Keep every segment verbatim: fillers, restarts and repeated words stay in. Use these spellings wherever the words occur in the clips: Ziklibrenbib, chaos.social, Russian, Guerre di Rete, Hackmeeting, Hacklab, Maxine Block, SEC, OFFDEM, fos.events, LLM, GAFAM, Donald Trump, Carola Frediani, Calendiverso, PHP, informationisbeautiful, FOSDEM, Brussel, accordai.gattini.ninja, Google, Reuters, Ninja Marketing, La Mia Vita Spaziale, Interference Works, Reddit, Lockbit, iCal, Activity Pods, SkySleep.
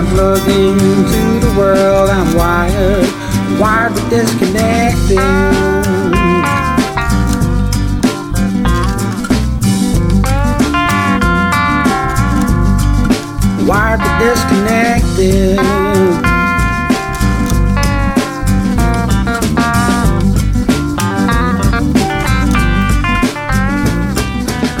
I'm plugged into the world, I'm wired, wired but disconnected. Wired but disconnected.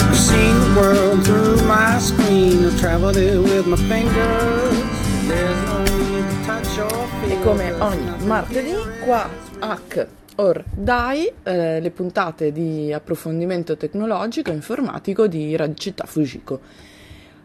I've seen the world through my screen, I've traveled it with my fingers. There's no need to touch your feet. E come ogni martedì qua Hack or Die, eh, le puntate di approfondimento tecnologico e informatico di Radio Città Fujiko.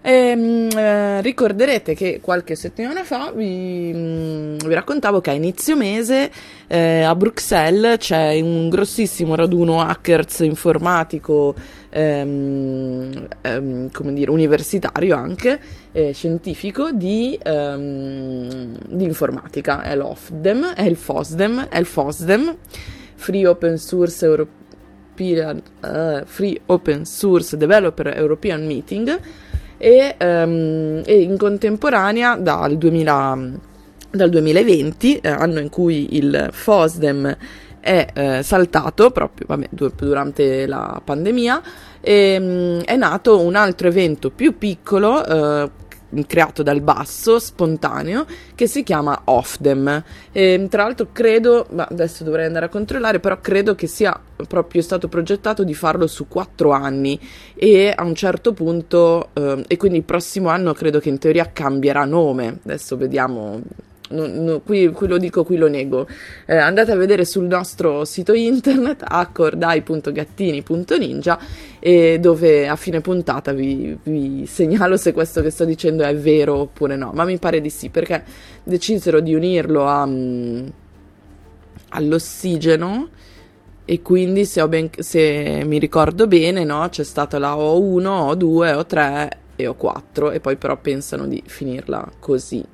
E, eh, ricorderete che qualche settimana fa vi, mh, vi raccontavo che a inizio mese eh, a Bruxelles c'è un grossissimo raduno hackers informatico, ehm, ehm, come dire, universitario anche, eh, scientifico, di, ehm, di informatica. È l'OFFDEM, è il FOSDEM, è il FOSDEM, Free Open Source European, uh, Free Open Source Developer European Meeting. E, um, e in contemporanea dal, duemila, dal duemilaventi, eh, anno in cui il FOSDEM è eh, saltato proprio vabbè, du- durante la pandemia, e, um, è nato un altro evento più piccolo, eh, creato dal basso, spontaneo, che si chiama OFFDEM. E, tra l'altro credo, ma adesso dovrei andare a controllare, però credo che sia proprio stato progettato di farlo su quattro anni e a un certo punto, eh, e quindi il prossimo anno credo che in teoria cambierà nome, adesso vediamo, no, no, qui, qui lo dico, qui lo nego. Eh, andate a vedere sul nostro sito internet accordai punto gattini punto ninja, e dove a fine puntata vi, vi segnalo se questo che sto dicendo è vero oppure no, ma mi pare di sì, perché decisero di unirlo a, um, all'ossigeno, e quindi se, ho ben, se mi ricordo bene, no, c'è stata la O uno, O due, O tre e O quattro, e poi però pensano di finirla così.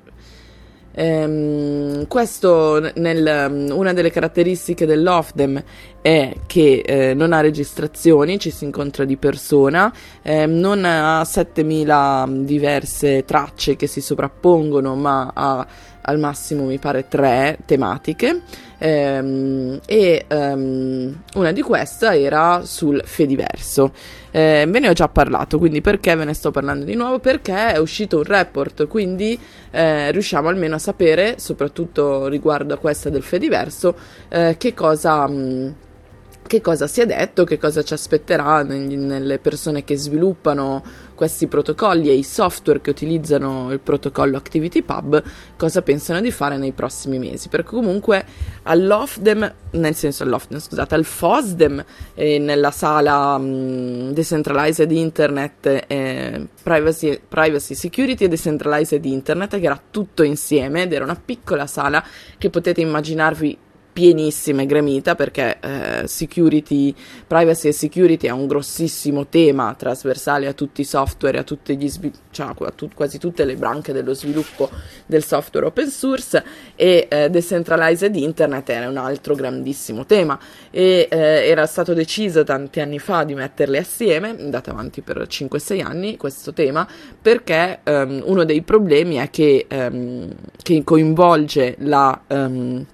Um, questo nel, um, una delle caratteristiche dell'OFFDEM è che eh, non ha registrazioni, ci si incontra di persona, eh, non ha settemila diverse tracce che si sovrappongono, ma ha al massimo mi pare tre tematiche, ehm, e um, una di queste era sul Fediverso. Eh, ve ne ho già parlato, quindi perché ve ne sto parlando di nuovo? Perché è uscito un report, quindi eh, riusciamo almeno a sapere, soprattutto riguardo a questa del Fediverso, eh, che cosa... Mh, che cosa si è detto, che cosa ci aspetterà neg- nelle persone che sviluppano questi protocolli e i software che utilizzano il protocollo ActivityPub, cosa pensano di fare nei prossimi mesi, perché comunque all'OFFDEM, nel senso all'OFFDEM, scusate, al FOSDEM, eh, nella sala mh, Decentralized Internet, eh, Privacy, Privacy Security e Decentralized Internet, che era tutto insieme ed era una piccola sala che potete immaginarvi pienissima e gremita, perché eh, security, privacy e security è un grossissimo tema trasversale a tutti i software, a tutti gli svi- cioè a tu- quasi tutte le branche dello sviluppo del software open source, e eh, decentralized internet era un altro grandissimo tema, e eh, era stato deciso tanti anni fa di metterle assieme, andate avanti per cinque sei anni questo tema, perché ehm, uno dei problemi è che, ehm, che coinvolge la ehm,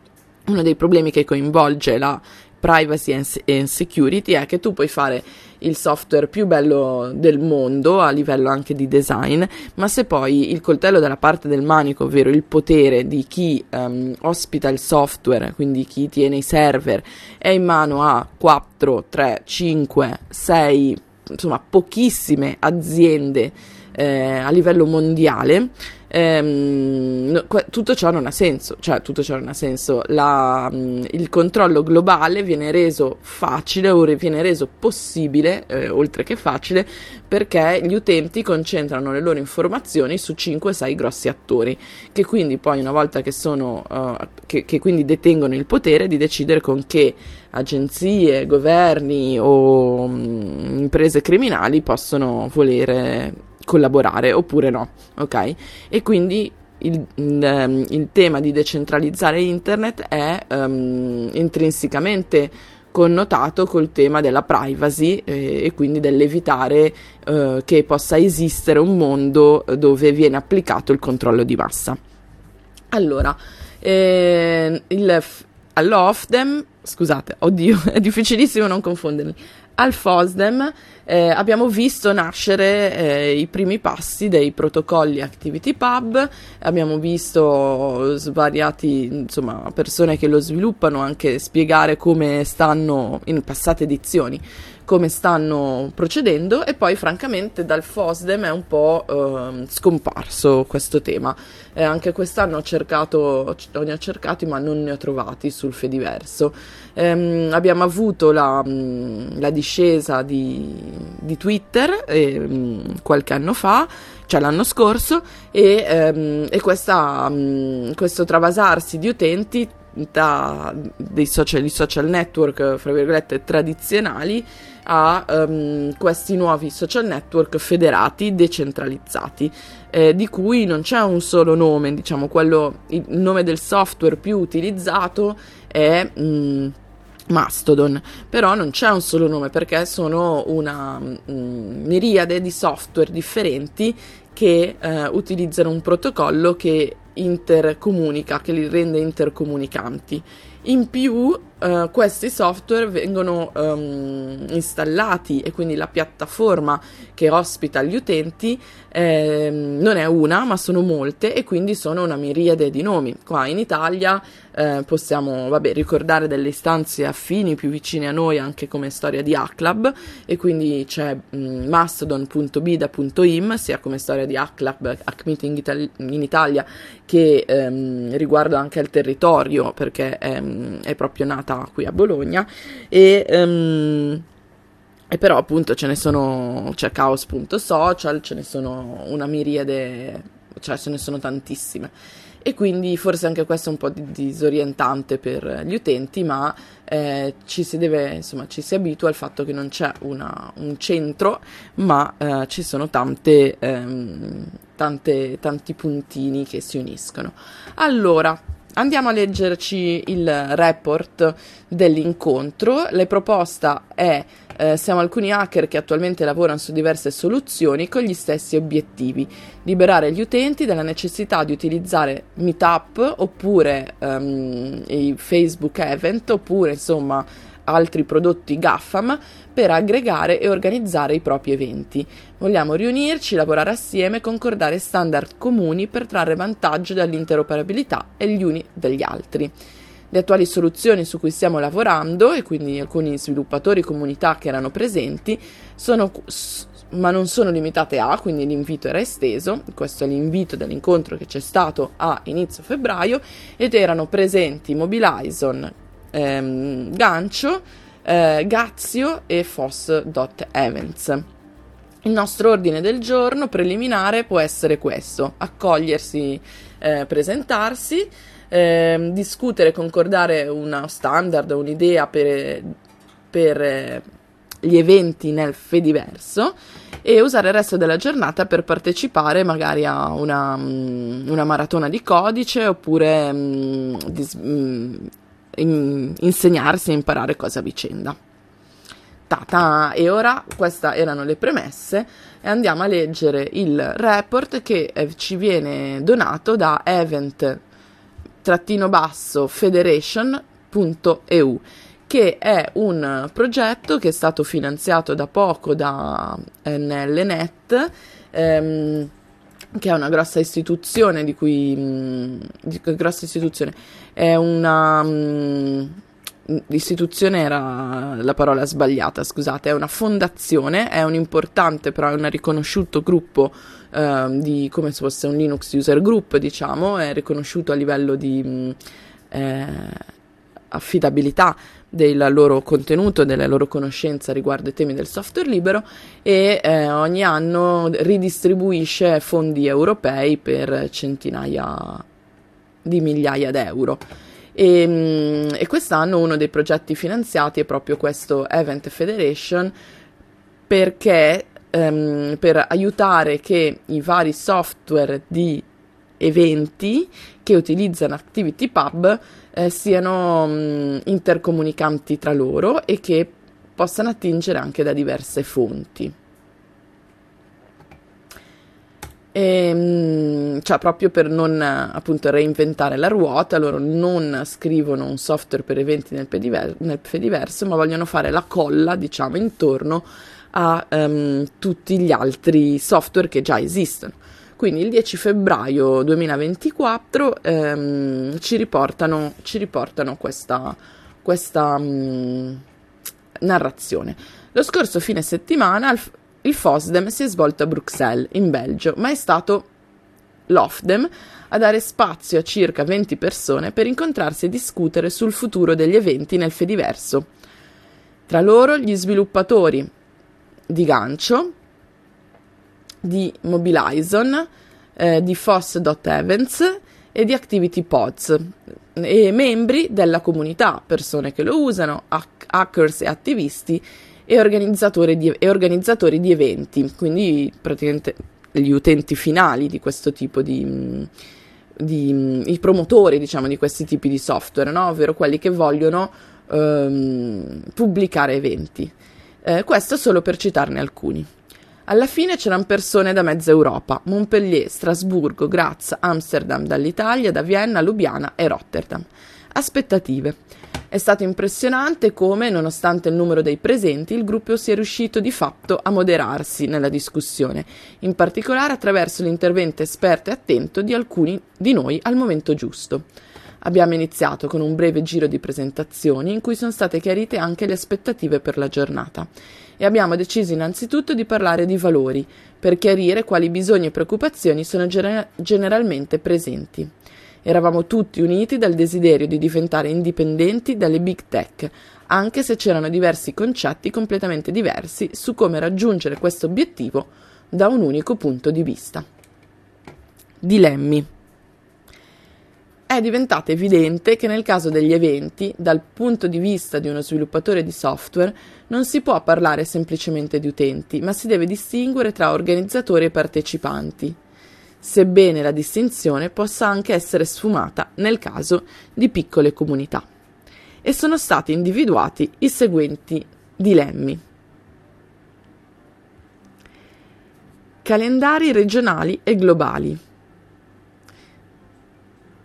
Uno dei problemi che coinvolge la privacy and security è che tu puoi fare il software più bello del mondo a livello anche di design, ma se poi il coltello dalla parte del manico, ovvero il potere di chi um, ospita il software, quindi chi tiene i server, è in mano a quattro, tre, cinque, sei, insomma pochissime aziende eh, a livello mondiale, Ehm, tutto ciò non ha senso, cioè tutto ciò non ha senso. La, il controllo globale viene reso facile, o viene reso possibile, eh, oltre che facile, perché gli utenti concentrano le loro informazioni su cinque sei grossi attori, che quindi poi una volta che sono, uh, che, che quindi detengono il potere di decidere con che agenzie, governi o mh, imprese criminali possono volere collaborare oppure no, ok? E quindi il, il, il tema di decentralizzare internet è um, intrinsecamente connotato col tema della privacy eh, e quindi dell'evitare eh, che possa esistere un mondo dove viene applicato il controllo di massa. Allora, eh, il, all'OFFDEM, scusate, oddio, è difficilissimo non confondermi, al FOSDEM eh, abbiamo visto nascere eh, i primi passi dei protocolli ActivityPub, abbiamo visto svariati, insomma, persone che lo sviluppano anche spiegare come stanno, in passate edizioni, come stanno procedendo, e poi francamente dal FOSDEM è un po' eh, scomparso questo tema. Eh, anche quest'anno ho cercato, ne ho cercati ma non ne ho trovati sul Fediverso. Eh, abbiamo avuto la, la discesa di, di Twitter eh, qualche anno fa, cioè l'anno scorso, e, ehm, e questa, mh, questo travasarsi di utenti da, dei social, di social network, fra virgolette, tradizionali a um, questi nuovi social network federati, decentralizzati, eh, di cui non c'è un solo nome, diciamo, quello, il nome del software più utilizzato è mh, Mastodon, però non c'è un solo nome perché sono una mh, miriade di software differenti che eh, utilizzano un protocollo che intercomunica, che li rende intercomunicanti. In più eh, questi software vengono um, installati, e quindi la piattaforma che ospita gli utenti eh, non è una ma sono molte, e quindi sono una miriade di nomi. Qua in Italia eh, possiamo vabbè, ricordare delle istanze affini più vicine a noi anche come storia di Hacklab, e quindi c'è mh, mastodon punto bida punto im sia come storia di Hacklab, Hackmeeting Itali- in Italia, che ehm, riguardo anche al territorio perché è, è proprio nata qui a Bologna, e, um, e però appunto ce ne sono, c'è chaos punto social, ce ne sono una miriade, cioè ce ne sono tantissime, e quindi forse anche questo è un po' disorientante per gli utenti, ma eh, ci si deve, insomma, ci si abitua al fatto che non c'è una, un centro, ma eh, ci sono tante, ehm, tante tanti puntini che si uniscono. Allora, andiamo a leggerci il report dell'incontro. La proposta è eh, siamo alcuni hacker che attualmente lavorano su diverse soluzioni con gli stessi obiettivi: liberare gli utenti dalla necessità di utilizzare Meetup oppure um, i Facebook event oppure insomma altri prodotti GAFAM per aggregare e organizzare i propri eventi. Vogliamo riunirci, lavorare assieme, concordare standard comuni per trarre vantaggio dall'interoperabilità e gli uni degli altri. Le attuali soluzioni su cui stiamo lavorando, e quindi alcuni sviluppatori e comunità che erano presenti, sono ma non sono limitate a, quindi l'invito era esteso, questo è l'invito dell'incontro che c'è stato a inizio febbraio, ed erano presenti Mobilizon, Ehm, Gancio, eh, Gancio e fos punto events. Il nostro ordine del giorno preliminare può essere questo: accogliersi, eh, presentarsi, eh, discutere, concordare uno standard, un'idea per, per eh, gli eventi nel Fediverso, e usare il resto della giornata per partecipare magari a una, una maratona di codice oppure mh, dis, mh, In, insegnarsi e imparare cose a vicenda. Ta-ta. E ora queste erano le premesse, e andiamo a leggere il report che eh, ci viene donato da event federation punto e u, che è un progetto che è stato finanziato da poco da N L Net, ehm, che è una grossa istituzione di cui mh, di, grossa istituzione è una mh, istituzione era la parola sbagliata, scusate, è una fondazione, è un importante però è un riconosciuto gruppo eh, di, come se fosse un Linux user group, diciamo, è riconosciuto a livello di mh, eh, affidabilità del loro contenuto, della loro conoscenza riguardo ai temi del software libero, e eh, ogni anno ridistribuisce fondi europei per centinaia di migliaia d'euro. E, e quest'anno uno dei progetti finanziati è proprio questo Event Federation, perché ehm, per aiutare che i vari software di eventi che utilizzano ActivityPub eh, siano mh, intercomunicanti tra loro e che possano attingere anche da diverse fonti. E, mh, cioè, proprio per non appunto reinventare la ruota, loro non scrivono un software per eventi nel pediver- nel Fediverso, ma vogliono fare la colla, diciamo, intorno a um, tutti gli altri software che già esistono. Quindi il dieci febbraio duemilaventiquattro um, ci riportano, ci riportano questa, questa um, narrazione. Lo scorso fine settimana il, il FOSDEM si è svolto a Bruxelles, in Belgio, ma è stato l'OFFDEM a dare spazio a circa venti persone per incontrarsi e discutere sul futuro degli eventi nel Fediverso. Tra loro gli sviluppatori di Gancio, di Mobilizon, eh, di fos.events e di Activity Pods, e membri della comunità, persone che lo usano, hack- hackers e attivisti e organizzatori, di, e organizzatori di eventi, quindi praticamente gli utenti finali di questo tipo di, di i promotori, diciamo, di questi tipi di software, no? Ovvero quelli che vogliono ehm, pubblicare eventi. Eh, questo solo per citarne alcuni. Alla fine c'erano persone da mezza Europa, Montpellier, Strasburgo, Graz, Amsterdam, dall'Italia, da Vienna, Lubiana e Rotterdam. Aspettative. È stato impressionante come, nonostante il numero dei presenti, il gruppo sia riuscito di fatto a moderarsi nella discussione, in particolare attraverso l'intervento esperto e attento di alcuni di noi al momento giusto. Abbiamo iniziato con un breve giro di presentazioni in cui sono state chiarite anche le aspettative per la giornata e abbiamo deciso innanzitutto di parlare di valori per chiarire quali bisogni e preoccupazioni sono gener- generalmente presenti. Eravamo tutti uniti dal desiderio di diventare indipendenti dalle big tech, anche se c'erano diversi concetti completamente diversi su come raggiungere questo obiettivo da un unico punto di vista. Dilemmi. È diventato evidente che nel caso degli eventi, dal punto di vista di uno sviluppatore di software, non si può parlare semplicemente di utenti, ma si deve distinguere tra organizzatori e partecipanti, sebbene la distinzione possa anche essere sfumata nel caso di piccole comunità. E sono stati individuati i seguenti dilemmi. Calendari regionali e globali.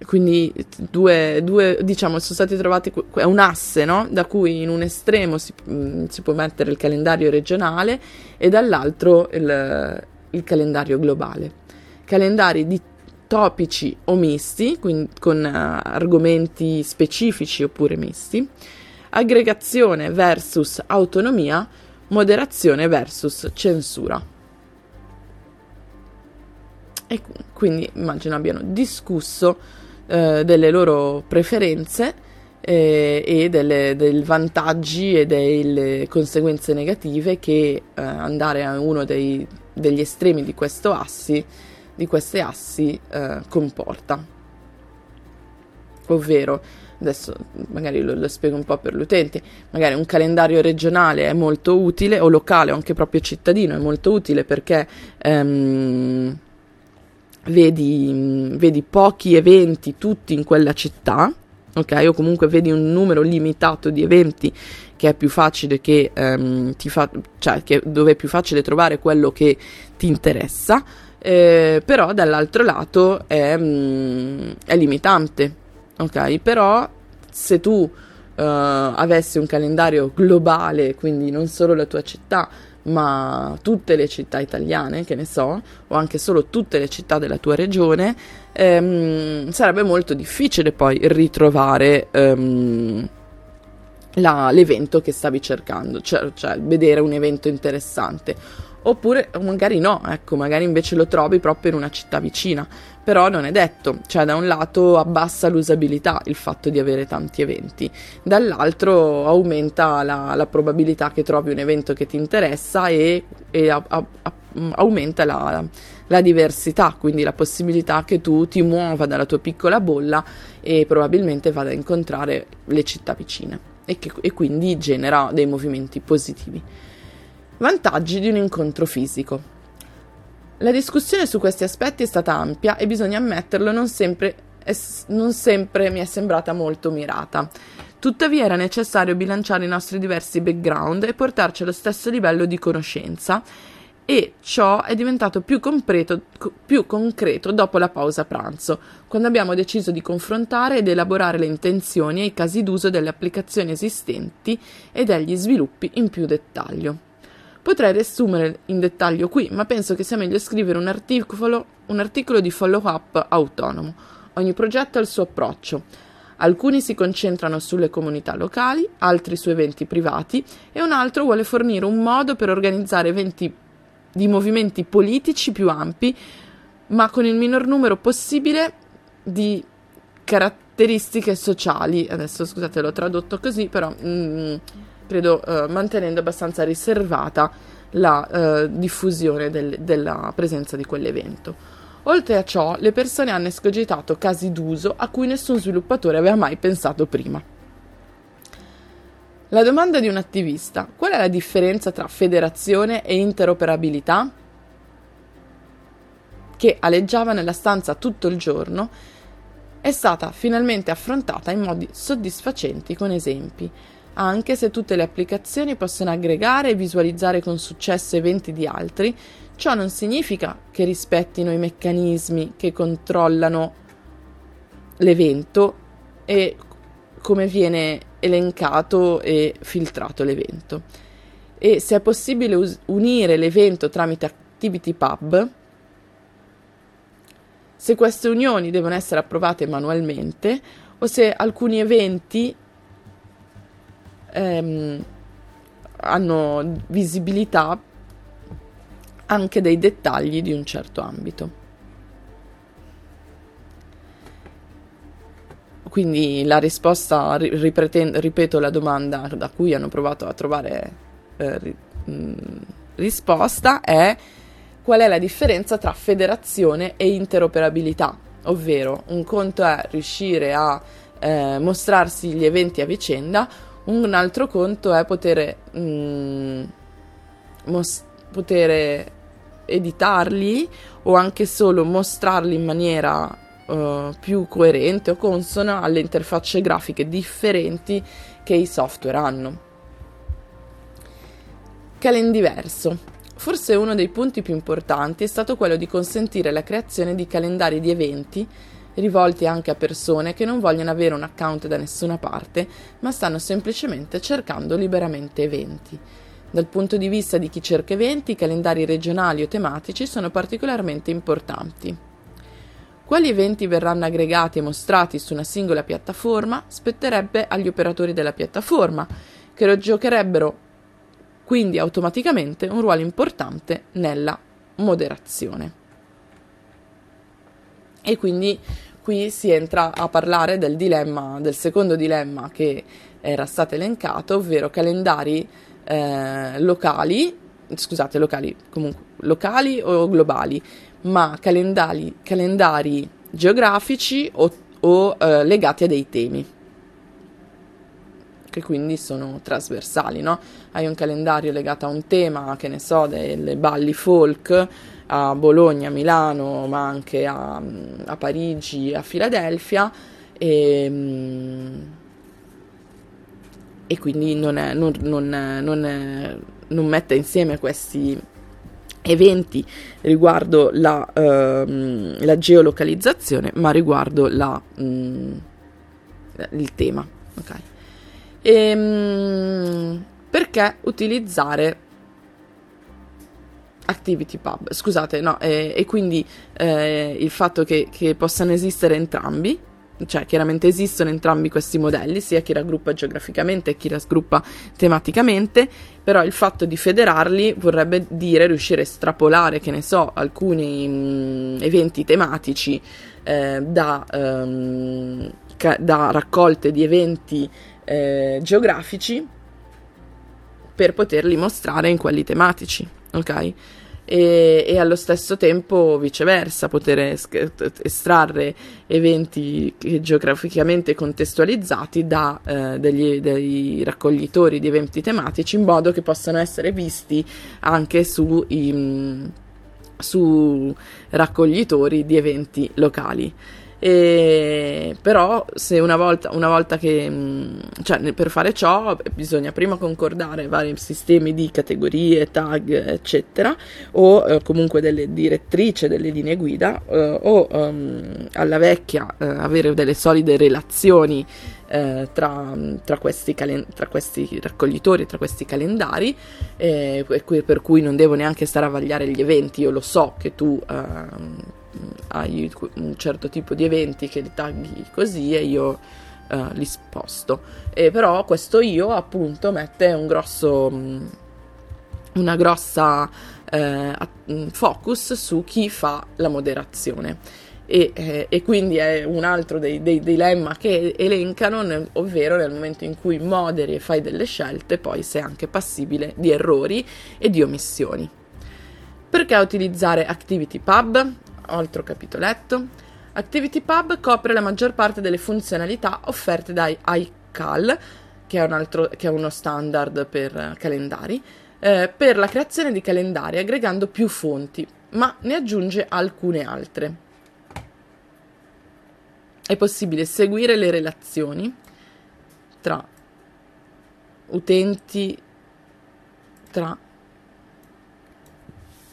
Quindi due, due, diciamo, sono stati trovati, è un asse, no? Da cui in un estremo si, mh, si può mettere il calendario regionale e dall'altro il, il calendario globale. Calendari di topici o misti, quindi con uh, argomenti specifici oppure misti, aggregazione versus autonomia, moderazione versus censura. E quindi immagino abbiano discusso eh, delle loro preferenze eh, e delle, dei vantaggi e delle conseguenze negative che eh, andare a uno dei, degli estremi di questo assi, di queste assi eh, comporta. Ovvero, adesso magari lo, lo spiego un po' per l'utente, magari un calendario regionale è molto utile, o locale o anche proprio cittadino è molto utile perché ehm, Vedi, vedi pochi eventi tutti in quella città, ok? O comunque vedi un numero limitato di eventi che è più facile che um, ti fa, cioè che, dove è più facile trovare quello che ti interessa, eh, però dall'altro lato è, um, è limitante, ok? Però se tu uh, avessi un calendario globale, quindi non solo la tua città, ma tutte le città italiane, che ne so, o anche solo tutte le città della tua regione, ehm, sarebbe molto difficile poi ritrovare ehm, la, l'evento che stavi cercando, cioè, cioè vedere un evento interessante. Oppure magari no, ecco, magari invece lo trovi proprio in una città vicina, però non è detto, cioè da un lato abbassa l'usabilità il fatto di avere tanti eventi, dall'altro aumenta la, la probabilità che trovi un evento che ti interessa e, e a, a, a, aumenta la, la diversità, quindi la possibilità che tu ti muova dalla tua piccola bolla e probabilmente vada a incontrare le città vicine e, che, e quindi genera dei movimenti positivi. Vantaggi di un incontro fisico. La discussione su questi aspetti è stata ampia e, bisogna ammetterlo, non sempre, es- non sempre mi è sembrata molto mirata. Tuttavia era necessario bilanciare i nostri diversi background e portarci allo stesso livello di conoscenza, e ciò è diventato più, compreto, più concreto dopo la pausa pranzo, quando abbiamo deciso di confrontare ed elaborare le intenzioni e i casi d'uso delle applicazioni esistenti e degli sviluppi in più dettaglio. Potrei riassumere in dettaglio qui, ma penso che sia meglio scrivere un articolo, un articolo di follow-up autonomo. Ogni progetto ha il suo approccio. Alcuni si concentrano sulle comunità locali, altri su eventi privati e un altro vuole fornire un modo per organizzare eventi di movimenti politici più ampi, ma con il minor numero possibile di caratteristiche sociali. Adesso scusate, l'ho tradotto così, però... Mm, credo eh, mantenendo abbastanza riservata la eh, diffusione del, della presenza di quell'evento. Oltre a ciò, le persone hanno escogitato casi d'uso a cui nessun sviluppatore aveva mai pensato prima. La domanda di un attivista: qual è la differenza tra federazione e interoperabilità? Che aleggiava nella stanza tutto il giorno, è stata finalmente affrontata in modi soddisfacenti con esempi, anche se tutte le applicazioni possono aggregare e visualizzare con successo eventi di altri, ciò non significa che rispettino i meccanismi che controllano l'evento e come viene elencato e filtrato l'evento. E se è possibile us- unire l'evento tramite ActivityPub, se queste unioni devono essere approvate manualmente o se alcuni eventi Ehm, hanno visibilità anche dei dettagli di un certo ambito. Quindi la risposta, ripeten- ripeto la domanda da cui hanno provato a trovare eh, ri- mh, risposta, è: qual è la differenza tra federazione e interoperabilità? Ovvero, un conto è riuscire a eh, mostrarsi gli eventi a vicenda, un altro conto è poter, mh, mos- poter editarli o anche solo mostrarli in maniera uh, più coerente o consona alle interfacce grafiche differenti che i software hanno. Calendiverso. Forse uno dei punti più importanti è stato quello di consentire la creazione di calendari di eventi rivolti anche a persone che non vogliono avere un account da nessuna parte, ma stanno semplicemente cercando liberamente eventi. Dal punto di vista di chi cerca eventi, i calendari regionali o tematici sono particolarmente importanti. Quali eventi verranno aggregati e mostrati su una singola piattaforma spetterebbe agli operatori della piattaforma, che giocherebbero quindi automaticamente un ruolo importante nella moderazione. E quindi qui si entra a parlare del dilemma, del secondo dilemma che era stato elencato, ovvero calendari eh, locali, scusate, locali, comunque locali o globali, ma calendari, calendari geografici o, o eh, legati a dei temi, che quindi sono trasversali, no? Hai un calendario legato a un tema, che ne so, delle balli folk a Bologna, a Milano, ma anche a, a Parigi, a Filadelfia, e, e quindi non, è, non, non, non, è, non mette insieme questi eventi riguardo la, uh, la geolocalizzazione, ma riguardo la, um, il tema, ok? E, um, perché utilizzare ActivityPub? Scusate, no, e, e quindi eh, il fatto che, che possano esistere entrambi, cioè chiaramente esistono entrambi questi modelli, sia chi raggruppa geograficamente che chi raggruppa tematicamente, però il fatto di federarli vorrebbe dire riuscire a estrapolare, che ne so, alcuni mh, eventi tematici eh, da, um, ca- da raccolte di eventi eh, geografici, per poterli mostrare in quelli tematici, ok? E, e allo stesso tempo viceversa, poter estrarre eventi geograficamente contestualizzati da eh, degli, dei raccoglitori di eventi tematici, in modo che possano essere visti anche sui su raccoglitori di eventi locali. E però se una volta, una volta che, cioè, per fare ciò bisogna prima concordare vari sistemi di categorie, tag eccetera, o eh, comunque delle direttrici, delle linee guida, eh, o um, alla vecchia eh, avere delle solide relazioni eh, tra, tra, questi calen- tra questi raccoglitori, tra questi calendari, eh, per cui non devo neanche stare a vagliare gli eventi. Io lo so che tu eh, hai un certo tipo di eventi che li tagli così e io uh, li sposto, e però questo io appunto mette un grosso una grossa uh, focus su chi fa la moderazione, e, eh, e quindi è un altro dei, dei dilemma che elencano, nel, ovvero nel momento in cui moderi e fai delle scelte poi sei anche passibile di errori e di omissioni. Perché utilizzare ActivityPub? Altro capitoletto. ActivityPub copre la maggior parte delle funzionalità offerte dai iCal, che è, un altro, che è uno standard per calendari, eh, per la creazione di calendari aggregando più fonti, ma ne aggiunge alcune altre. È possibile seguire le relazioni tra utenti, tra...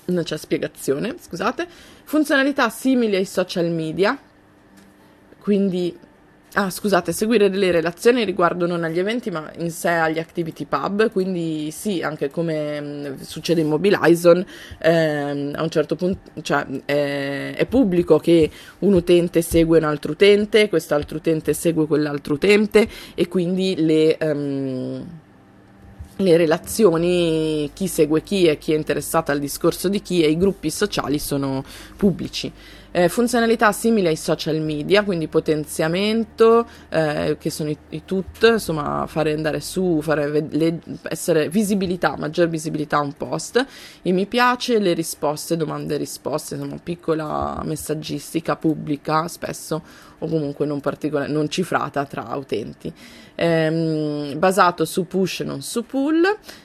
non c'è spiegazione, scusate, funzionalità simili ai social media, quindi, ah scusate, seguire delle relazioni riguardo non agli eventi ma in sé agli ActivityPub, quindi sì, anche come mh, succede in Mobilizon, ehm, a un certo punto, cioè, eh, è pubblico che un utente segue un altro utente, quest'altro utente segue quell'altro utente, e quindi le... Ehm, le relazioni, chi segue chi e chi è interessato al discorso di chi, e i gruppi sociali sono pubblici. Eh, funzionalità simili ai social media, quindi potenziamento, eh, che sono i, i T U T, insomma fare andare su, fare le, essere visibilità, maggior visibilità a un post, i mi piace, le risposte, domande e risposte, insomma piccola messaggistica pubblica spesso, o comunque non particolare, non cifrata tra utenti. Ehm, basato su push e non su pull,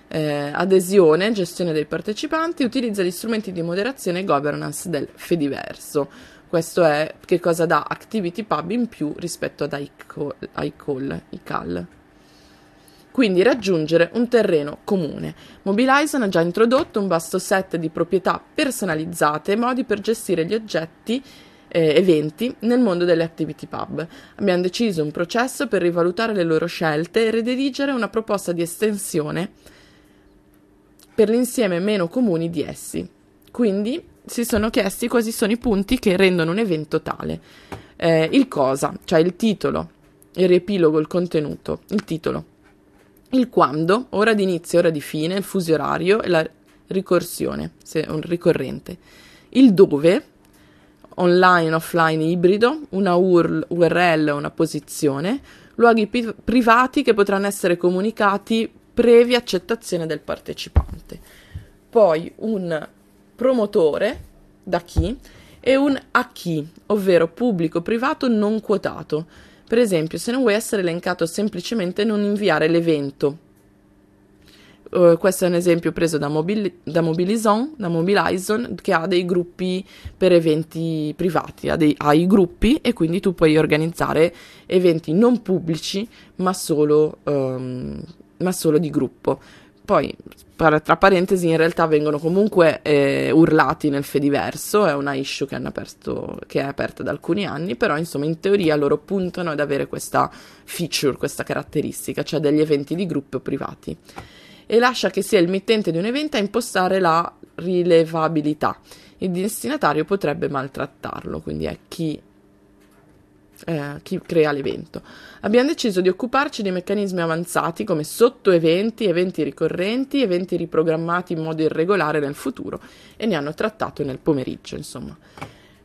eh, adesione, gestione dei partecipanti, utilizza gli strumenti di moderazione e governance del Fediverso. Questo è che cosa dà ActivityPub in più rispetto ad iCall, iCall, iCal. Quindi raggiungere un terreno comune. Mobilizon ha già introdotto un vasto set di proprietà personalizzate e modi per gestire gli oggetti, Eh, eventi nel mondo delle ActivityPub. Abbiamo deciso un processo per rivalutare le loro scelte e redigere una proposta di estensione per l'insieme meno comuni di essi. Quindi si sono chiesti quali sono i punti che rendono un evento tale. Eh, il cosa, cioè il titolo, il riepilogo, il contenuto, il titolo, il quando, ora di inizio, ora di fine, il fuso orario e la ricorsione, se è un ricorrente. Il dove, online, offline, ibrido, una U R L o una posizione, luoghi pi- privati che potranno essere comunicati previa accettazione del partecipante. Poi un promotore, da chi, e un a chi, ovvero pubblico privato non quotato. Per esempio, se non vuoi essere elencato semplicemente non inviare l'evento. Uh, questo è un esempio preso da, mobili- da, Mobilizon, da Mobilizon, che ha dei gruppi per eventi privati, ha, dei, ha i gruppi, e quindi tu puoi organizzare eventi non pubblici ma solo, um, ma solo di gruppo. Poi, per, tra parentesi, in realtà vengono comunque eh, urlati nel Fediverso, è una issue che hanno aperto, che è aperta da alcuni anni, però insomma in teoria loro puntano ad avere questa feature, questa caratteristica, cioè degli eventi di gruppo privati. E lascia che sia il mittente di un evento a impostare la rilevabilità. Il destinatario potrebbe maltrattarlo, quindi è chi, eh, chi crea l'evento. Abbiamo deciso di occuparci di meccanismi avanzati come sottoeventi, eventi ricorrenti, eventi riprogrammati in modo irregolare nel futuro, e ne hanno trattato nel pomeriggio, insomma.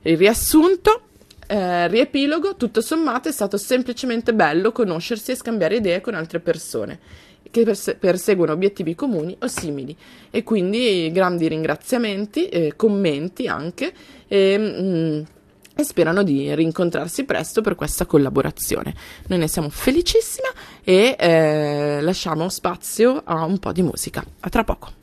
Il riassunto, eh, riepilogo, tutto sommato è stato semplicemente bello conoscersi e scambiare idee con altre persone che perse- perseguono obiettivi comuni o simili, e quindi grandi ringraziamenti, eh, commenti anche, e, mm, e sperano di rincontrarsi presto per questa collaborazione. Noi ne siamo felicissima e eh, lasciamo spazio a un po' di musica. A tra poco.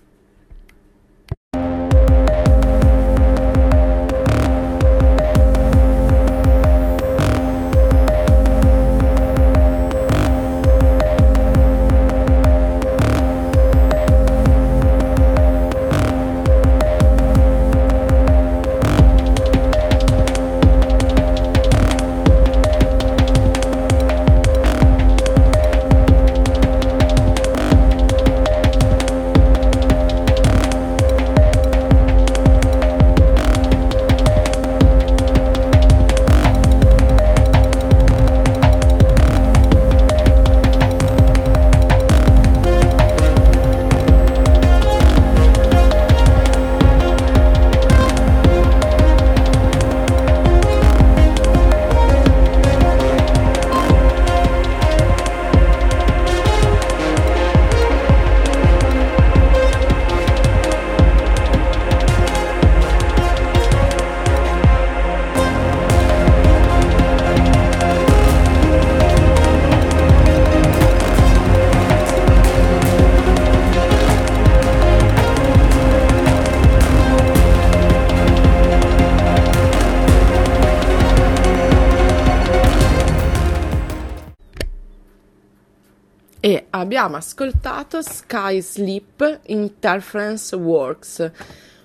e abbiamo ascoltato Sky Sleep Interference Works,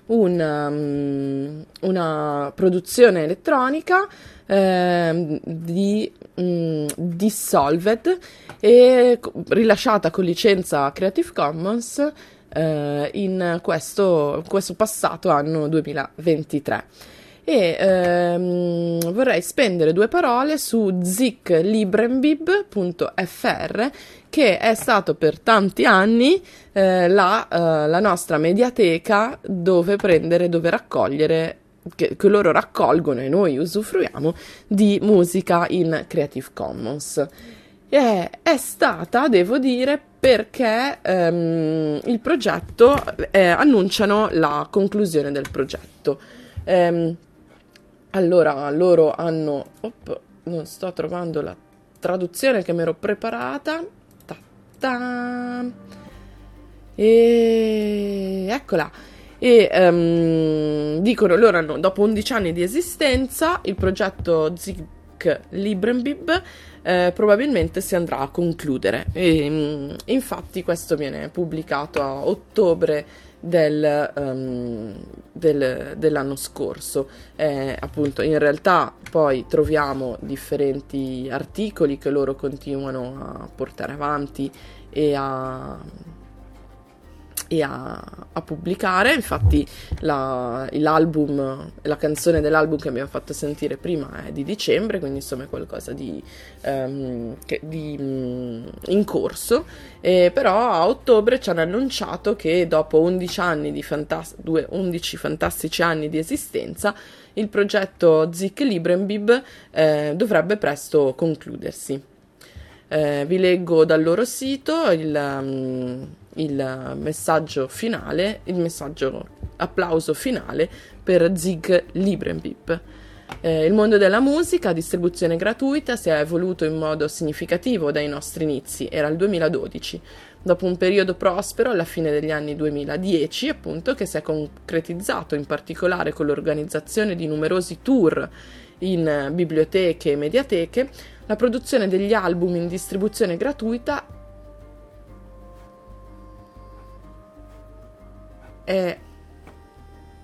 un, um, una produzione elettronica eh, di um, Dissolved e rilasciata con licenza Creative Commons eh, in questo, questo passato anno duemilaventitré. E ehm, vorrei spendere due parole su Ziklibrenbib punto fr, che è stato per tanti anni eh, la, eh, la nostra mediateca dove prendere, dove raccogliere, che, che loro raccolgono e noi usufruiamo, di musica in Creative Commons. E è stata, devo dire, perché ehm, il progetto, eh, annunciano la conclusione del progetto. Ehm, Allora, loro hanno... Op, non sto trovando la traduzione che mi ero preparata. Ta-ta. E... Eccola. E um, dicono, loro hanno, dopo undici anni di esistenza, il progetto Ziklibrenbib eh, probabilmente si andrà a concludere. E, um, infatti questo viene pubblicato a ottobre Del, um, del, dell'anno scorso. Eh, appunto, in realtà poi troviamo differenti articoli che loro continuano a portare avanti e a, e a, a pubblicare. Infatti la, l'album, la canzone dell'album che abbiamo fatto sentire prima è di dicembre, quindi insomma è qualcosa di, um, che, di um, in corso. E però a ottobre ci hanno annunciato che dopo undici anni di fantas- due, undici fantastici anni di esistenza, il progetto Ziklibrenbib eh, dovrebbe presto concludersi. Eh, vi leggo dal loro sito il, um, il messaggio finale, il messaggio applauso finale per Ziklibrenbib. Eh, il mondo della musica a distribuzione gratuita si è evoluto in modo significativo dai nostri inizi, era il duemiladodici, dopo un periodo prospero alla fine degli anni duemiladieci, appunto, che si è concretizzato in particolare con l'organizzazione di numerosi tour in biblioteche e mediateche, la produzione degli album in distribuzione gratuita è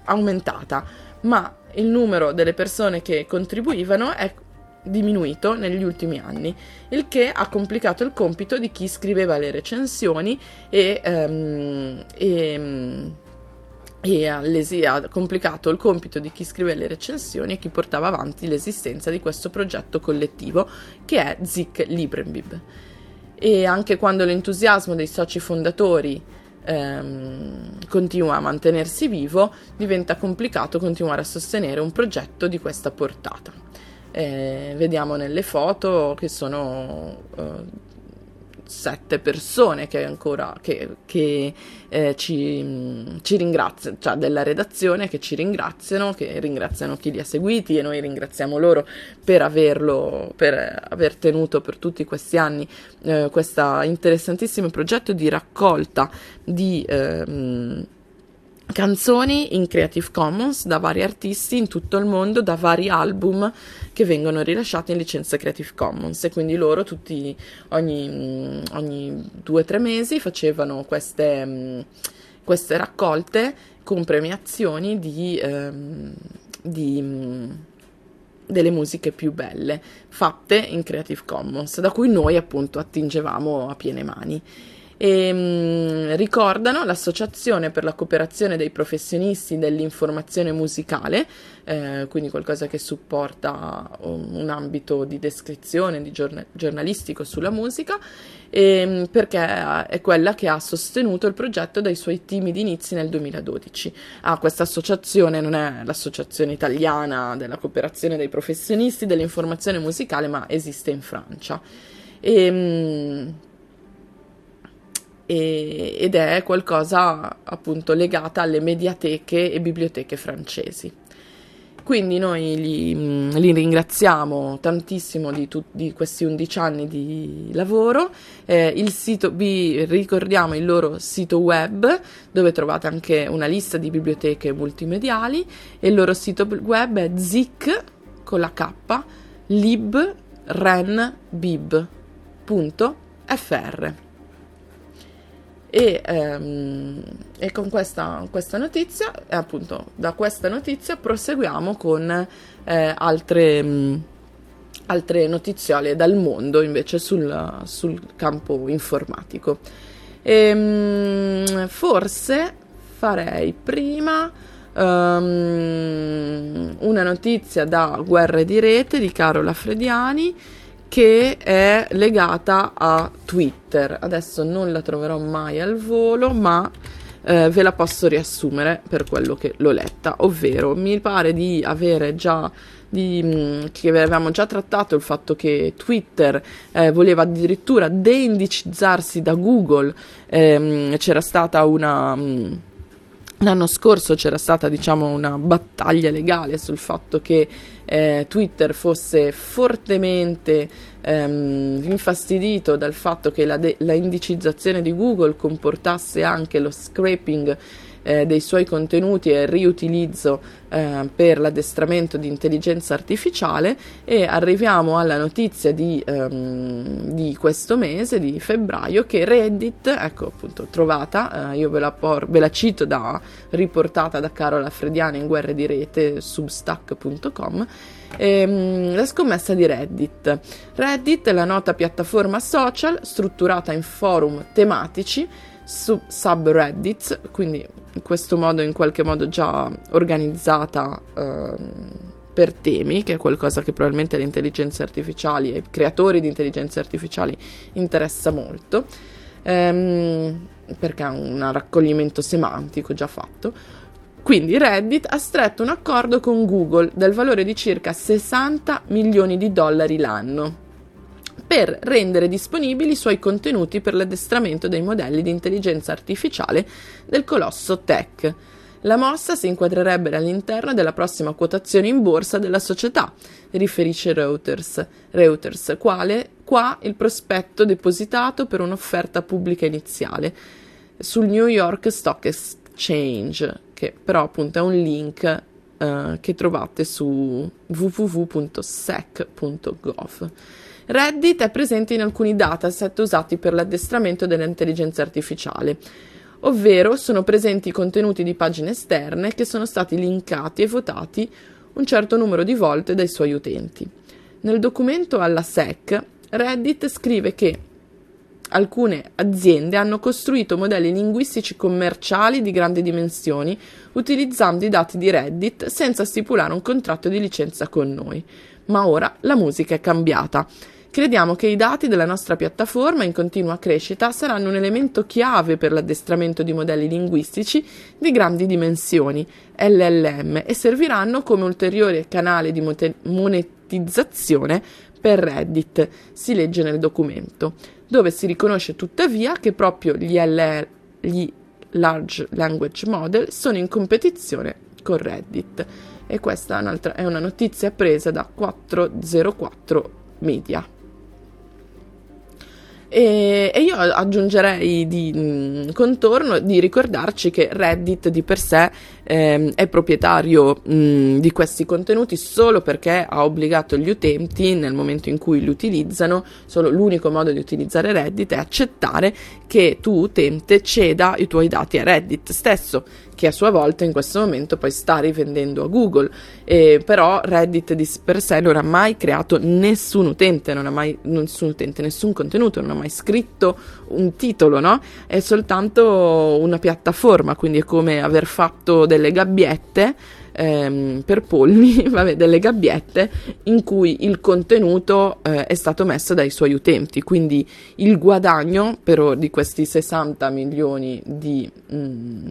aumentata, ma il numero delle persone che contribuivano è diminuito negli ultimi anni, il che ha complicato il compito di chi scriveva le recensioni e, um, e um, e ha complicato il compito di chi scrive le recensioni e chi portava avanti l'esistenza di questo progetto collettivo che è Ziklibrenbib. E anche quando l'entusiasmo dei soci fondatori ehm, continua a mantenersi vivo, diventa complicato continuare a sostenere un progetto di questa portata. Eh, vediamo nelle foto che sono... Eh, sette persone che ancora che, che eh, ci, ci ringraziano, cioè della redazione, che ci ringraziano, che ringraziano chi li ha seguiti, e noi ringraziamo loro per averlo, per aver tenuto per tutti questi anni eh, questo interessantissimo progetto di raccolta di eh, canzoni in Creative Commons da vari artisti in tutto il mondo, da vari album che vengono rilasciati in licenza Creative Commons, e quindi loro tutti ogni, ogni due o tre mesi facevano queste, queste raccolte con premiazioni di, ehm, di, delle musiche più belle fatte in Creative Commons, da cui noi appunto attingevamo a piene mani. E, mh, ricordano l'Associazione per la cooperazione dei professionisti dell'informazione musicale, eh, quindi qualcosa che supporta um, un ambito di descrizione di giorn- giornalistico sulla musica, e, mh, perché è quella che ha sostenuto il progetto dai suoi timidi inizi nel duemiladodici. Ah, questa associazione non è l'Associazione Italiana della cooperazione dei professionisti dell'informazione musicale, ma esiste in Francia. E, mh, ed è qualcosa appunto legata alle mediateche e biblioteche francesi. Quindi noi li, li ringraziamo tantissimo di, tu, di questi undici anni di lavoro. Eh, il sito, vi ricordiamo il loro sito web, dove trovate anche una lista di biblioteche multimediali, e il loro sito web è zik con la k librenbib punto fr. E, ehm, e con questa, questa notizia, e appunto da questa notizia proseguiamo con eh, altre, mh, altre notiziole dal mondo invece sul, sul campo informatico. E, mh, forse farei prima um, una notizia da Guerre di Rete di Carola Frediani, che è legata a Twitter. Adesso non la troverò mai al volo, ma eh, ve la posso riassumere per quello che l'ho letta, ovvero mi pare di avere già di, che avevamo già trattato il fatto che Twitter eh, voleva addirittura deindicizzarsi da Google. ehm, c'era stata una mh, l'anno scorso c'era stata diciamo una battaglia legale sul fatto che Eh, Twitter fosse fortemente ehm, infastidito dal fatto che la, de- la indicizzazione di Google comportasse anche lo scraping eh, dei suoi contenuti e il riutilizzo eh, per l'addestramento di intelligenza artificiale, e arriviamo alla notizia di, ehm, di questo mese, di febbraio, che Reddit, ecco appunto trovata, eh, io ve la, por- ve la cito da riportata da Carola Frediani in Guerre di Rete, substack punto com. Ehm, la scommessa di Reddit. Reddit è la nota piattaforma social strutturata in forum tematici, sub- subreddits, quindi in questo modo in qualche modo già organizzata ehm, per temi, che è qualcosa che probabilmente alle intelligenze artificiali e ai creatori di intelligenze artificiali interessa molto, ehm, perché è un raccoglimento semantico già fatto. Quindi Reddit ha stretto un accordo con Google del valore di circa sessanta milioni di dollari l'anno per rendere disponibili i suoi contenuti per l'addestramento dei modelli di intelligenza artificiale del colosso tech. La mossa si inquadrerebbe all'interno della prossima quotazione in borsa della società, riferisce Reuters. Reuters, quale qua il prospetto depositato per un'offerta pubblica iniziale sul New York Stock Exchange, che però appunto è un link eh, che trovate su w w w punto sec punto gov. Reddit è presente in alcuni dataset usati per l'addestramento dell'intelligenza artificiale, ovvero sono presenti i contenuti di pagine esterne che sono stati linkati e votati un certo numero di volte dai suoi utenti. Nel documento alla S E C, Reddit scrive che alcune aziende hanno costruito modelli linguistici commerciali di grandi dimensioni utilizzando i dati di Reddit senza stipulare un contratto di licenza con noi. Ma ora la musica è cambiata. Crediamo che i dati della nostra piattaforma in continua crescita saranno un elemento chiave per l'addestramento di modelli linguistici di grandi dimensioni, L L M, e serviranno come ulteriore canale di monetizzazione per Reddit, si legge nel documento, dove si riconosce tuttavia che proprio gli, L R, gli Large Language Model sono in competizione con Reddit. E questa è un'altra, è una notizia presa da quattro zero quattro Media. E, e io aggiungerei di mh, contorno di ricordarci che Reddit di per sé ehm, è proprietario mh, di questi contenuti solo perché ha obbligato gli utenti, nel momento in cui li utilizzano, solo l'unico modo di utilizzare Reddit è accettare che tu utente ceda i tuoi dati a Reddit stesso, che a sua volta in questo momento poi sta rivendendo a Google. Eh, però Reddit di per sé non ha mai creato nessun utente, non ha mai nessun utente, nessun contenuto, non ha mai scritto un titolo, no? È soltanto una piattaforma, quindi è come aver fatto delle gabbiette ehm, per polli, vabbè, delle gabbiette in cui il contenuto eh, è stato messo dai suoi utenti. Quindi il guadagno però di questi sessanta milioni di mh,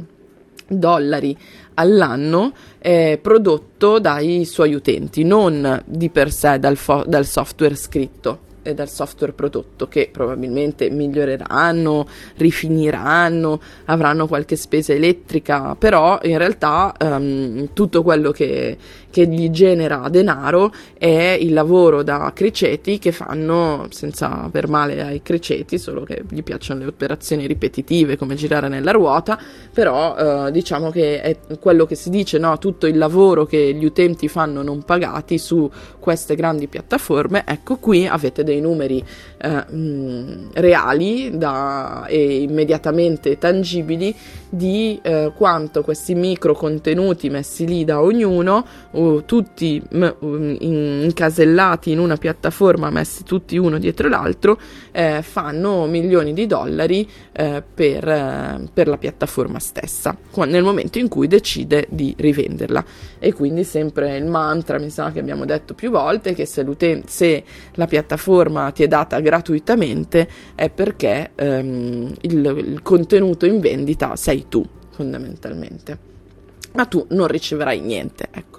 dollari all'anno eh, prodotto dai suoi utenti, non di per sé dal, fo- dal software scritto e dal software prodotto, che probabilmente miglioreranno, rifiniranno, avranno qualche spesa elettrica, però in realtà ehm, tutto quello che, che gli genera denaro è il lavoro da criceti che fanno, senza per male ai criceti, solo che gli piacciono le operazioni ripetitive come girare nella ruota, però eh, diciamo che è quello che si dice, no? Tutto il lavoro che gli utenti fanno non pagati su queste grandi piattaforme, ecco qui avete dei dei numeri eh, mh, reali da, e immediatamente tangibili di eh, quanto questi micro contenuti messi lì da ognuno, uh, tutti m- m- incasellati in una piattaforma, messi tutti uno dietro l'altro, eh, fanno milioni di dollari eh, per, eh, per la piattaforma stessa nel momento in cui decide di rivenderla. E quindi sempre il mantra, mi sa che abbiamo detto più volte, che se, se la piattaforma ti è data gratuitamente è perché ehm, il, il contenuto in vendita sei tu, fondamentalmente, ma tu non riceverai niente, ecco.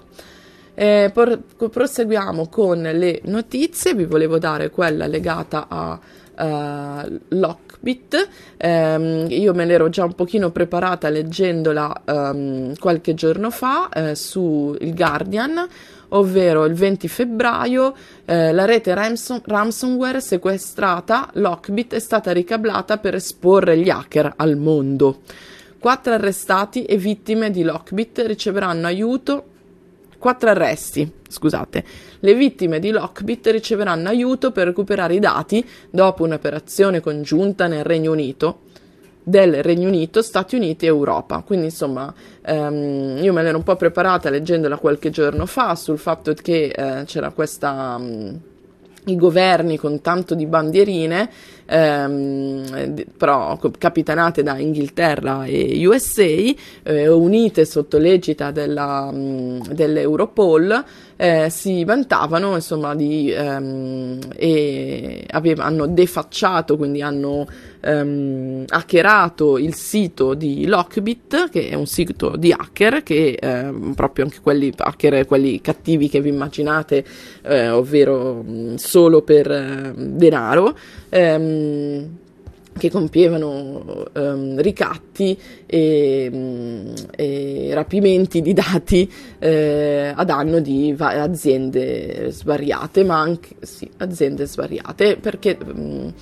Eh, por- proseguiamo con le notizie. Vi volevo dare quella legata a Uh, Lockbit. Um, io me l'ero già un pochino preparata leggendola um, qualche giorno fa uh, su il Guardian, ovvero il venti febbraio eh, la rete ransom- ransomware sequestrata Lockbit è stata ricablata per esporre gli hacker al mondo. Quattro arrestati e vittime di Lockbit riceveranno aiuto Quattro arresti, scusate. Le vittime di Lockbit riceveranno aiuto per recuperare i dati dopo un'operazione congiunta nel Regno Unito, del Regno Unito, Stati Uniti e Europa. Quindi insomma, ehm, io me l'ero un po' preparata leggendola qualche giorno fa sul fatto che eh, c'era questa... Mh, i governi con tanto di bandierine, ehm, però capitanate da Inghilterra e U S A, eh, unite sotto l'egida della, dell'Europol, eh, si vantavano insomma di ehm, e aveva, hanno defacciato, quindi hanno ehm, hackerato il sito di Lockbit, che è un sito di hacker che eh, proprio anche quelli hacker, quelli cattivi che vi immaginate, eh, ovvero solo per eh, denaro, ehm, che compievano ehm, ricatti e, e rapimenti di dati eh, a danno di va- aziende svariate, ma anche sì, aziende svariate, perché mh,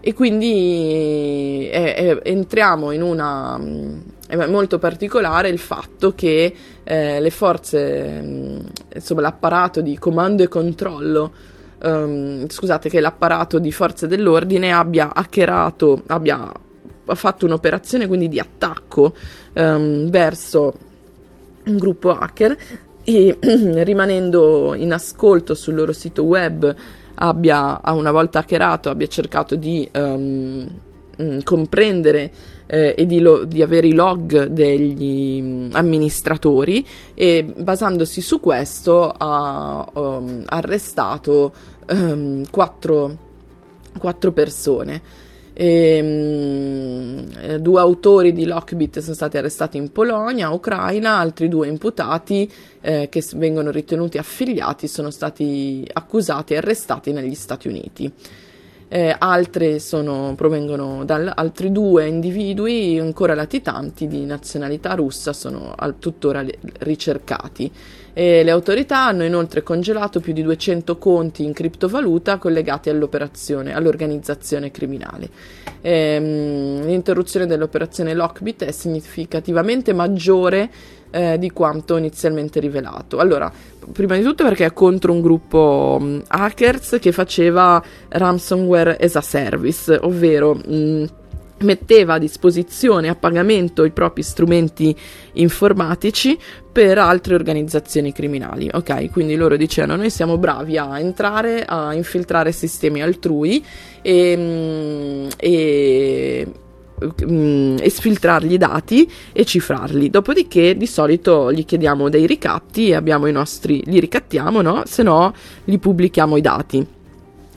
e quindi eh, eh, entriamo in una mh, è molto particolare il fatto che eh, le forze mh, insomma l'apparato di comando e controllo Um, scusate, che l'apparato di forze dell'ordine abbia hackerato, abbia fatto un'operazione quindi di attacco um, verso un gruppo hacker e rimanendo in ascolto sul loro sito web abbia, una volta hackerato, abbia cercato di um, comprendere eh, e di, lo- di avere i log degli amministratori, e basandosi su questo ha um, arrestato um, quattro, quattro persone. E, um, due autori di Lockbit sono stati arrestati in Polonia, Ucraina, altri due imputati eh, che vengono ritenuti affiliati sono stati accusati e arrestati negli Stati Uniti. Eh, altre sono, provengono da altri due individui ancora latitanti di nazionalità russa, sono al, tuttora le, ricercati. E le autorità hanno inoltre congelato più di duecento conti in criptovaluta collegati all'operazione, all'organizzazione criminale. Ehm, l'interruzione dell'operazione Lockbit è significativamente maggiore eh, di quanto inizialmente rivelato. Allora, prima di tutto perché è contro un gruppo mh, hackers che faceva ransomware as a service, ovvero... Mh, metteva a disposizione a pagamento i propri strumenti informatici per altre organizzazioni criminali, ok? Quindi loro dicevano: noi siamo bravi a entrare, a infiltrare sistemi altrui e, e esfiltrargli i dati e cifrarli, dopodiché di solito gli chiediamo dei ricatti e abbiamo i nostri, li ricattiamo, no? Se no li pubblichiamo i dati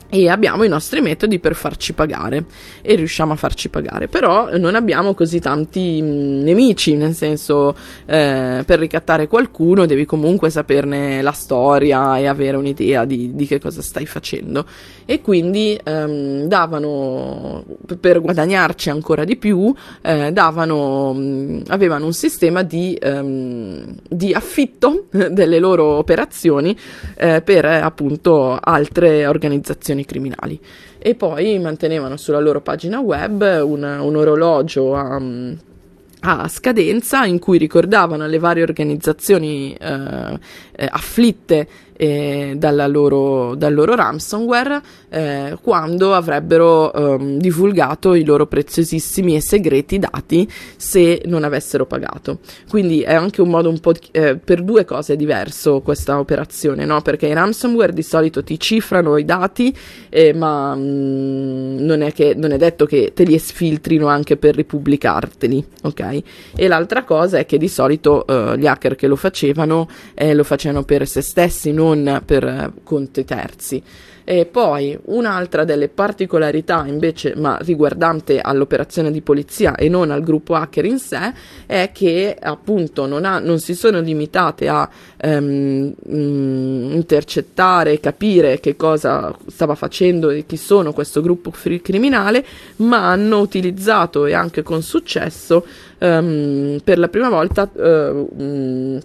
e abbiamo i nostri metodi per farci pagare e riusciamo a farci pagare, però non abbiamo così tanti mh, nemici, nel senso eh, per ricattare qualcuno devi comunque saperne la storia e avere un'idea di, di che cosa stai facendo, e quindi ehm, davano, per guadagnarci ancora di più, eh, davano mh, avevano un sistema di, ehm, di affitto delle loro operazioni eh, per eh, appunto altre organizzazioni criminali. E poi mantenevano sulla loro pagina web un, un orologio a, a scadenza in cui ricordavano alle varie organizzazioni eh, afflitte eh, dalla loro, dal loro ransomware eh, quando avrebbero ehm, divulgato i loro preziosissimi e segreti dati se non avessero pagato. Quindi è anche un modo un po' di, eh, per due cose è diverso questa operazione, no? Perché i ransomware di solito ti cifrano i dati eh, ma mh, non è che non è detto che te li sfiltrino anche per ripubblicarteli, ok? E l'altra cosa è che di solito eh, gli hacker che lo facevano eh, lo facevano per se stessi, non per eh, conti terzi. E poi un'altra delle particolarità invece, ma riguardante all'operazione di polizia e non al gruppo hacker in sé, è che appunto non, ha, non si sono limitate a ehm, intercettare, capire che cosa stava facendo e chi sono questo gruppo fri- criminale, ma hanno utilizzato, e anche con successo, ehm, per la prima volta ehm,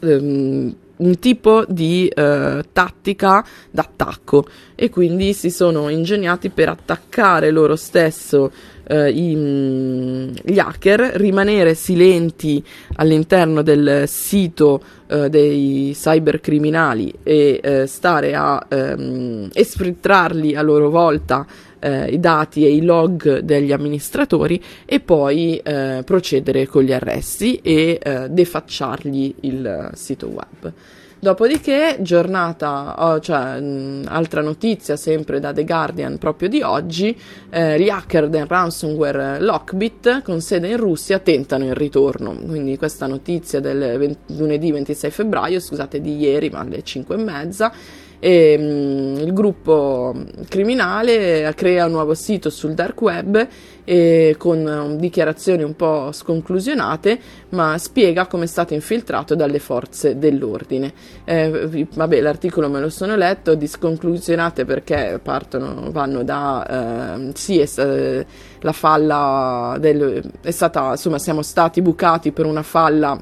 ehm, un tipo di eh, tattica d'attacco, e quindi si sono ingegnati per attaccare loro stesso eh, i, gli hacker, rimanere silenti all'interno del sito eh, dei cybercriminali e eh, stare a ehm, esfiltrarli a loro volta eh, i dati e i log degli amministratori, e poi eh, procedere con gli arresti e eh, defacciargli il sito web. Dopodiché, giornata, oh, cioè mh, altra notizia sempre da The Guardian proprio di oggi, eh, gli hacker del ransomware Lockbit con sede in Russia tentano il ritorno. Quindi questa notizia del venti, lunedì ventisei febbraio, scusate di ieri ma alle cinque e mezza, e, mh, il gruppo criminale crea un nuovo sito sul dark web e con um, dichiarazioni un po' sconclusionate, ma spiega come è stato infiltrato dalle forze dell'ordine. Eh, vabbè, l'articolo me lo sono letto, di sconclusionate perché partono, vanno da eh, sì, è, eh, la falla del, è stata, insomma, siamo stati bucati per una falla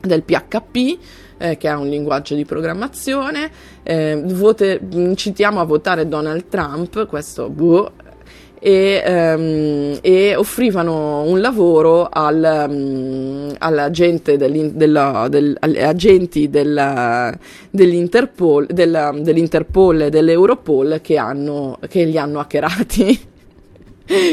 del P H P, eh, che è un linguaggio di programmazione. Eh, vote, incitiamo a votare Donald Trump, questo boh. E, um, e offrivano un lavoro al, um, alla gente della, del, agli agenti della, dell'Interpol, della, dell'Interpol e dell'Europol che, hanno, che li hanno hackerati.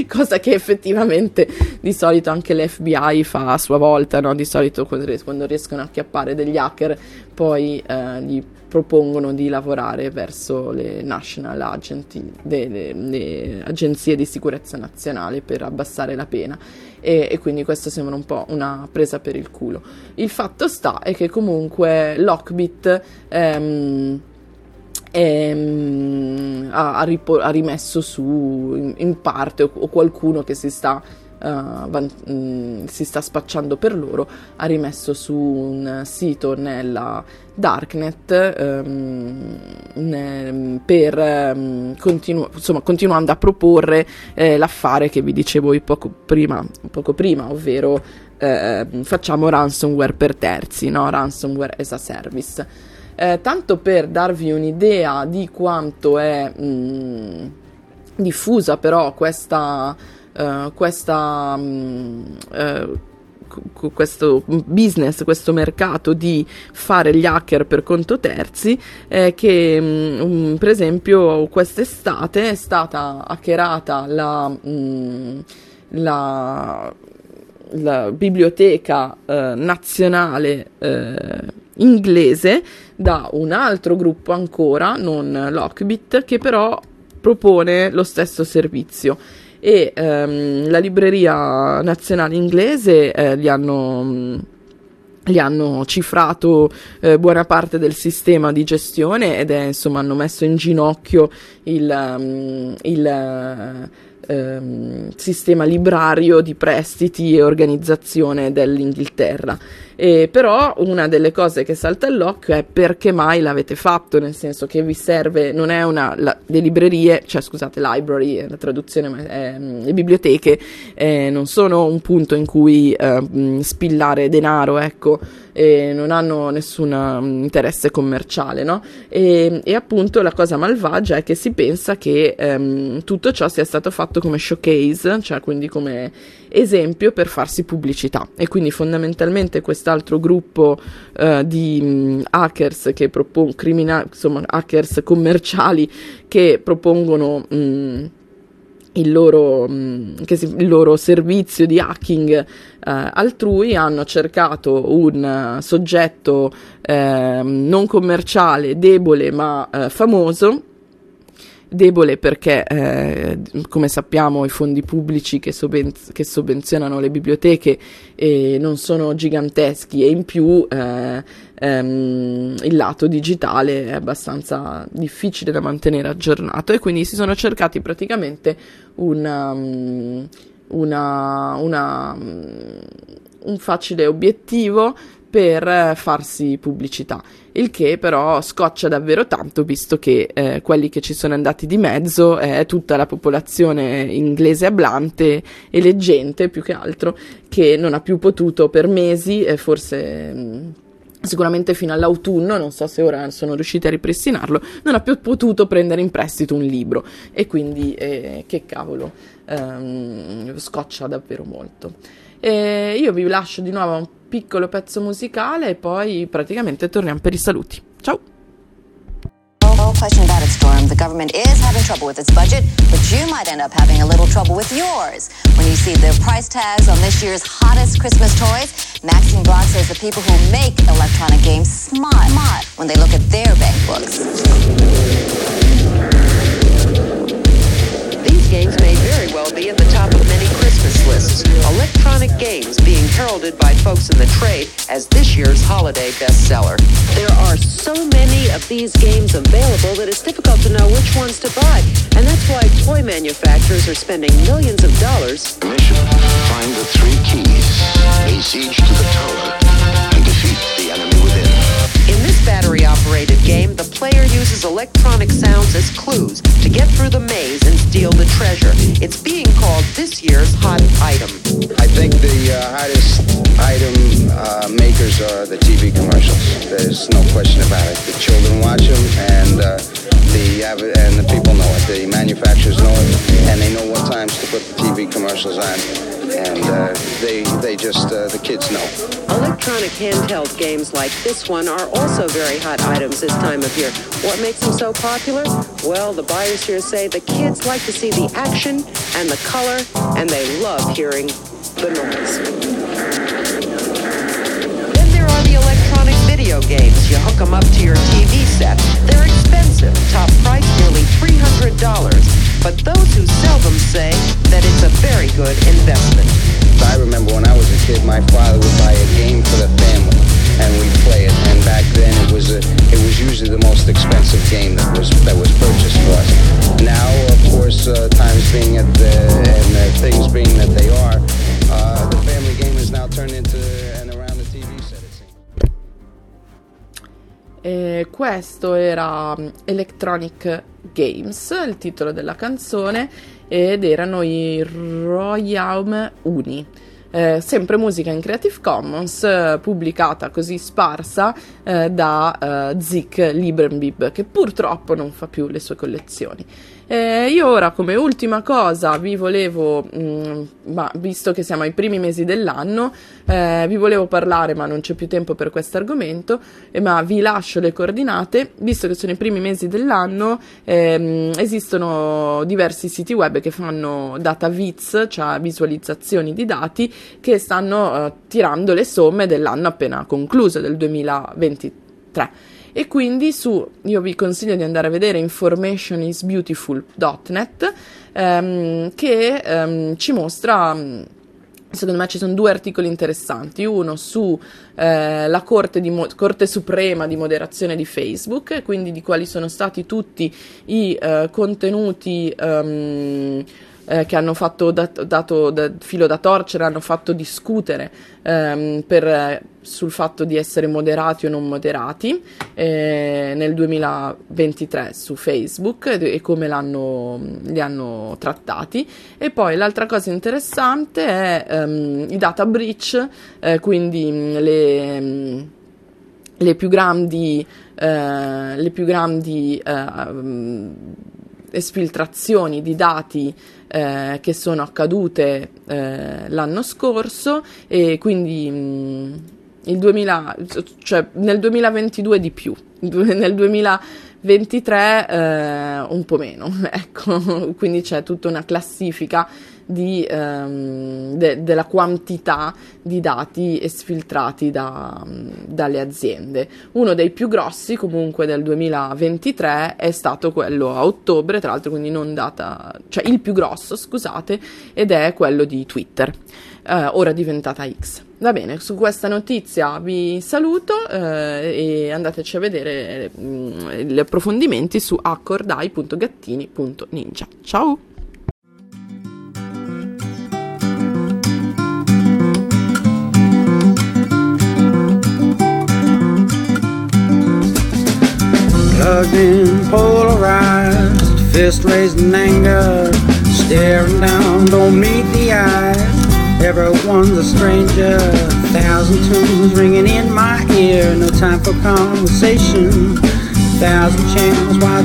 Cosa che effettivamente di solito anche l'F B I fa a sua volta, no? Di solito quando riescono a acchiappare degli hacker poi eh, gli propongono di lavorare verso le national agency, le, le, le agenzie di sicurezza nazionale per abbassare la pena, e, e quindi questo sembra un po' una presa per il culo. Il fatto sta è che comunque Lockbit ehm, E, ha, ha, ripo- ha rimesso su in, in parte o, o qualcuno che si sta, uh, van- mh, si sta spacciando per loro, ha rimesso su un sito nella darknet um, ne, per um, continu- insomma, continuando a proporre eh, l'affare che vi dicevo poco prima, poco prima ovvero eh, facciamo ransomware per terzi, no? Ransomware as a service. Eh, tanto per darvi un'idea di quanto è mh, diffusa però questa, uh, questa mh, uh, questo business, questo mercato di fare gli hacker per conto terzi, eh, che mh, per esempio quest'estate è stata hackerata la... Mh, la la biblioteca eh, nazionale eh, inglese da un altro gruppo ancora, non Lockbit, che però propone lo stesso servizio, e ehm, la libreria nazionale inglese eh, li hanno... Mh, Gli hanno cifrato eh, buona parte del sistema di gestione ed è, insomma, hanno messo in ginocchio il, um, il uh, um, sistema librario di prestiti e organizzazione dell'Inghilterra. E però una delle cose che salta all'occhio è perché mai l'avete fatto, nel senso che vi serve, non è una, la, le librerie, cioè scusate, library, la traduzione, ma eh, le biblioteche eh, non sono un punto in cui eh, spillare denaro, ecco. e non hanno nessun interesse commerciale, no? E, e appunto la cosa malvagia è che si pensa che ehm, tutto ciò sia stato fatto come showcase, cioè quindi come esempio per farsi pubblicità, e quindi fondamentalmente quest'altro gruppo eh, di mh, hackers che propon- criminali, insomma hackers commerciali che propongono mh, il loro, mh, che si, il loro servizio di hacking Uh, altrui, hanno cercato un uh, soggetto uh, non commerciale, debole ma uh, famoso, debole perché eh, come sappiamo i fondi pubblici che, sovvenz- che sovvenzionano le biblioteche eh, non sono giganteschi, e in più eh, ehm, il lato digitale è abbastanza difficile da mantenere aggiornato, e quindi si sono cercati praticamente una... Um, Una, una, un facile obiettivo per farsi pubblicità, il che però scoccia davvero tanto, visto che eh, quelli che ci sono andati di mezzo è tutta la popolazione inglese hablante e leggente, più che altro, che non ha più potuto per mesi, eh, forse... Mh, sicuramente fino all'autunno, non so se ora sono riusciti a ripristinarlo, non ha più potuto prendere in prestito un libro, e quindi eh, che cavolo, ehm, scoccia davvero molto. E io vi lascio di nuovo un piccolo pezzo musicale e poi praticamente torniamo per i saluti. Ciao! No question about it, Storm. The government is having trouble with its budget, but you might end up having a little trouble with yours when you see the price tags on this year's hottest Christmas toys. Maxine Block says the people who make electronic games smart, smart when they look at their bank books. These games may very well be at the top of many Christmas lists. Electronic games being heralded by folks in the trade as this year's holiday bestseller. There are so many of these games available that it's difficult to know which ones to buy, and that's why toy manufacturers are spending millions of dollars. Mission: find the three keys, lay siege to the tower, and defeat the enemy within. In this battery-operated game, the player uses electronic sounds as clues to get through the maze and steal the treasure. It's being called this year's hot item. I think the uh, hottest item uh, makers are the T V commercials. There's no question about it. The children watch them, and uh, the av- and the people know it. The manufacturers know it, and they know what times to put the T V commercials on. And uh, they they just, uh, the kids know. Electronic handheld games like this one are also very hot items this time of year. What makes them so popular? Well, the buyers here say the kids like to see the action and the color, and they love hearing the noise. Then there are the electronic video games. You hook them up to your T V set. They're expensive, top price nearly three hundred dollars. But those who sell them say that it's a very good investment. I remember when I was a kid, my father would buy a game for the family, and we'd play it. And back then, it was a, it was usually the most expensive game that was that was purchased for us. Now, of course, uh, times being at the, and uh, things being that they are, uh, the family game is now turned into an around the T V set. Eh, questo era Electronic Games, il titolo della canzone, ed erano i Royaume Uni. Eh, sempre musica in Creative Commons, eh, pubblicata così sparsa eh, da eh, Ziklibrenbib, che purtroppo non fa più le sue collezioni. Eh, io ora, come ultima cosa, vi volevo, mh, ma visto che siamo ai primi mesi dell'anno, eh, vi volevo parlare, ma non c'è più tempo per questo argomento, eh, ma vi lascio le coordinate. Visto che sono i primi mesi dell'anno, ehm, esistono diversi siti web che fanno data viz, cioè visualizzazioni di dati, che stanno eh, tirando le somme dell'anno appena concluso, del duemilaventitré, e quindi su, io vi consiglio di andare a vedere information is beautiful dot net, ehm, che ehm, ci mostra, secondo me ci sono due articoli interessanti, uno su eh, la Corte, di mo- Corte Suprema di Moderazione di Facebook, quindi di quali sono stati tutti i eh, contenuti ehm, eh, che hanno fatto dat- dato da- filo da torcere, hanno fatto discutere ehm, per, sul fatto di essere moderati o non moderati eh, nel duemilaventitré su Facebook e, e come l'hanno, li hanno trattati. E poi l'altra cosa interessante è ehm, i data breach, eh, quindi le, le più grandi eh, le più grandi eh, esfiltrazioni di dati eh, che sono accadute eh, l'anno scorso, e quindi mh, il duemila, cioè nel duemilaventidue di più, nel duemilaventitré eh, un po' meno, ecco. Quindi c'è tutta una classifica di, ehm, de- della quantità di dati esfiltrati da, dalle aziende. Uno dei più grossi comunque del duemilaventitré è stato quello a ottobre, tra l'altro, quindi non data, cioè il più grosso, scusate, ed è quello di Twitter, eh, ora diventata X. Va bene, su questa notizia vi saluto eh, e andateci a vedere mh, gli approfondimenti su accordai punto gattini punto ninja. Ciao! Plugged in, polarized, fist raised in anger, staring down, don't meet the eyes, everyone's a stranger, thousand tunes ringing in my ear, no time for conversation, thousand channels wide.